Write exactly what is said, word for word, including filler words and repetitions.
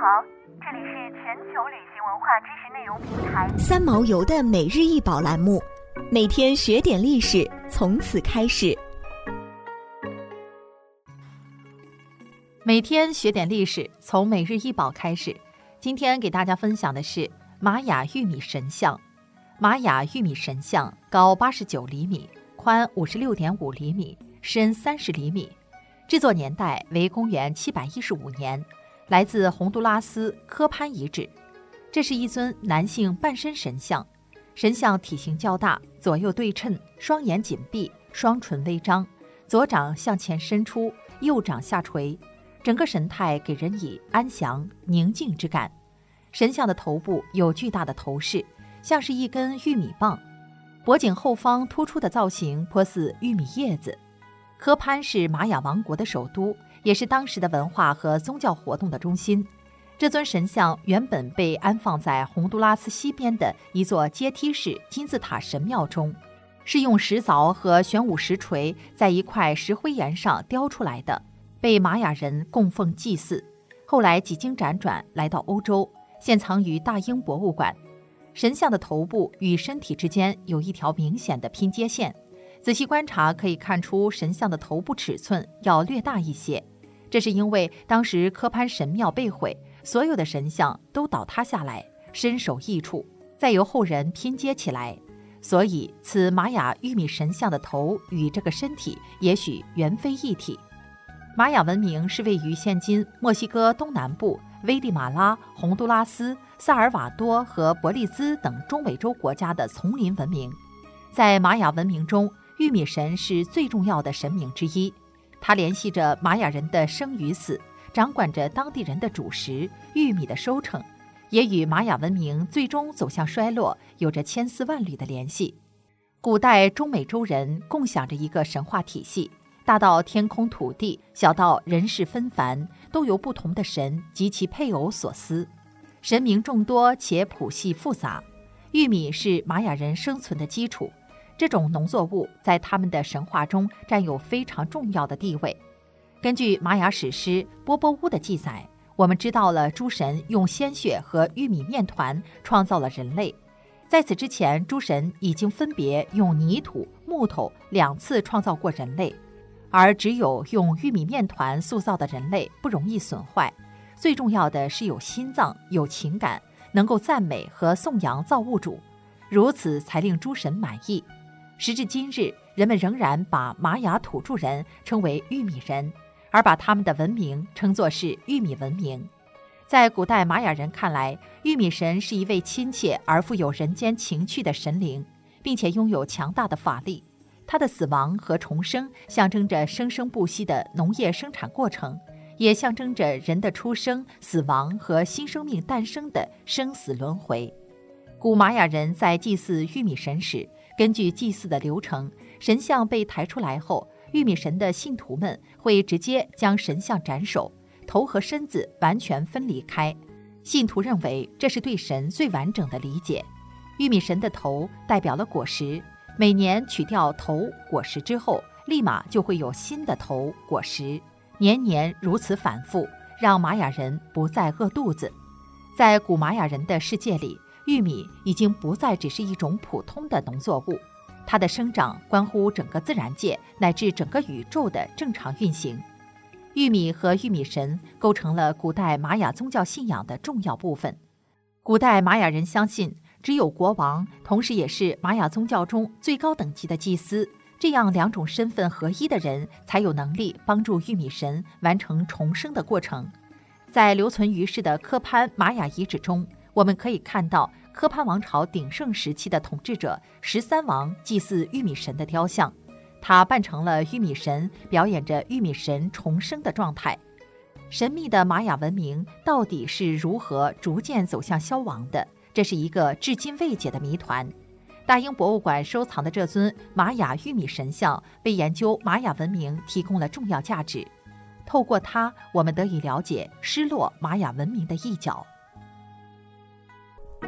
好，这里是全球旅行文化知识内容平台三毛游的每日一宝栏目，每天学点历史，从此开始。每天学点历史，从每日一宝开始。今天给大家分享的是玛雅玉米神像。玛雅玉米神像高八十九厘米，宽五十六点五厘米，深三十厘米。制作年代为公元七百一十五年。来自洪都拉斯科潘遗址，这是一尊男性半身神像，神像体型较大，左右对称，双眼紧闭，双唇微张，左掌向前伸出，右掌下垂，整个神态给人以安详宁静之感。神像的头部有巨大的头饰，像是一根玉米棒，脖颈后方突出的造型颇似玉米叶子。科潘是玛雅王国的首都，也是当时的文化和宗教活动的中心。这尊神像原本被安放在洪都拉斯西边的一座阶梯式金字塔神庙中，是用石凿和玄武石锤在一块石灰岩上雕出来的，被玛雅人供奉祭祀。后来几经辗转来到欧洲，现藏于大英博物馆。神像的头部与身体之间有一条明显的拼接线，仔细观察可以看出神像的头部尺寸要略大一些，这是因为当时科潘神庙被毁，所有的神像都倒塌下来，身首异处，再由后人拼接起来，所以此玛雅玉米神像的头与这个身体也许原非一体。玛雅文明是位于现今墨西哥东南部、危地马拉、洪都拉斯、萨尔瓦多和伯利兹等中美洲国家的丛林文明。在玛雅文明中，玉米神是最重要的神明之一，它联系着玛雅人的生与死，掌管着当地人的主食、玉米的收成，也与玛雅文明最终走向衰落有着千丝万缕的联系。古代中美洲人共享着一个神话体系，大到天空土地，小到人世纷繁，都由不同的神及其配偶所司，神明众多且谱系复杂。玉米是玛雅人生存的基础，这种农作物在他们的神话中占有非常重要的地位。根据玛雅史诗《波波乌》的记载，我们知道了诸神用鲜血和玉米面团创造了人类。在此之前，诸神已经分别用泥土、木头两次创造过人类，而只有用玉米面团塑造的人类不容易损坏，最重要的是有心脏、有情感，能够赞美和颂扬造物主，如此才令诸神满意。时至今日，人们仍然把玛雅土著人称为玉米人，而把他们的文明称作是玉米文明。在古代玛雅人看来，玉米神是一位亲切而富有人间情趣的神灵，并且拥有强大的法力。他的死亡和重生象征着生生不息的农业生产过程，也象征着人的出生、死亡和新生命诞生的生死轮回。古玛雅人在祭祀玉米神时，根据祭祀的流程，神像被抬出来后，玉米神的信徒们会直接将神像斩首，头和身子完全分离开。信徒认为这是对神最完整的理解。玉米神的头代表了果实，每年取掉头果实之后，立马就会有新的头果实，年年如此反复，让玛雅人不再饿肚子。在古玛雅人的世界里，玉米已经不再只是一种普通的农作物，它的生长关乎整个自然界乃至整个宇宙的正常运行。玉米和玉米神构成了古代玛雅宗教信仰的重要部分。古代玛雅人相信，只有国王，同时也是玛雅宗教中最高等级的祭司，这样两种身份合一的人才有能力帮助玉米神完成重生的过程。在留存于世的科潘玛雅遗址中，我们可以看到科潘王朝鼎盛时期的统治者十三王祭祀玉米神的雕像，他扮成了玉米神，表演着玉米神重生的状态。神秘的玛雅文明到底是如何逐渐走向消亡的，这是一个至今未解的谜团。大英博物馆收藏的这尊玛雅玉米神像为研究玛雅文明提供了重要价值，透过它，我们得以了解失落玛雅文明的一角。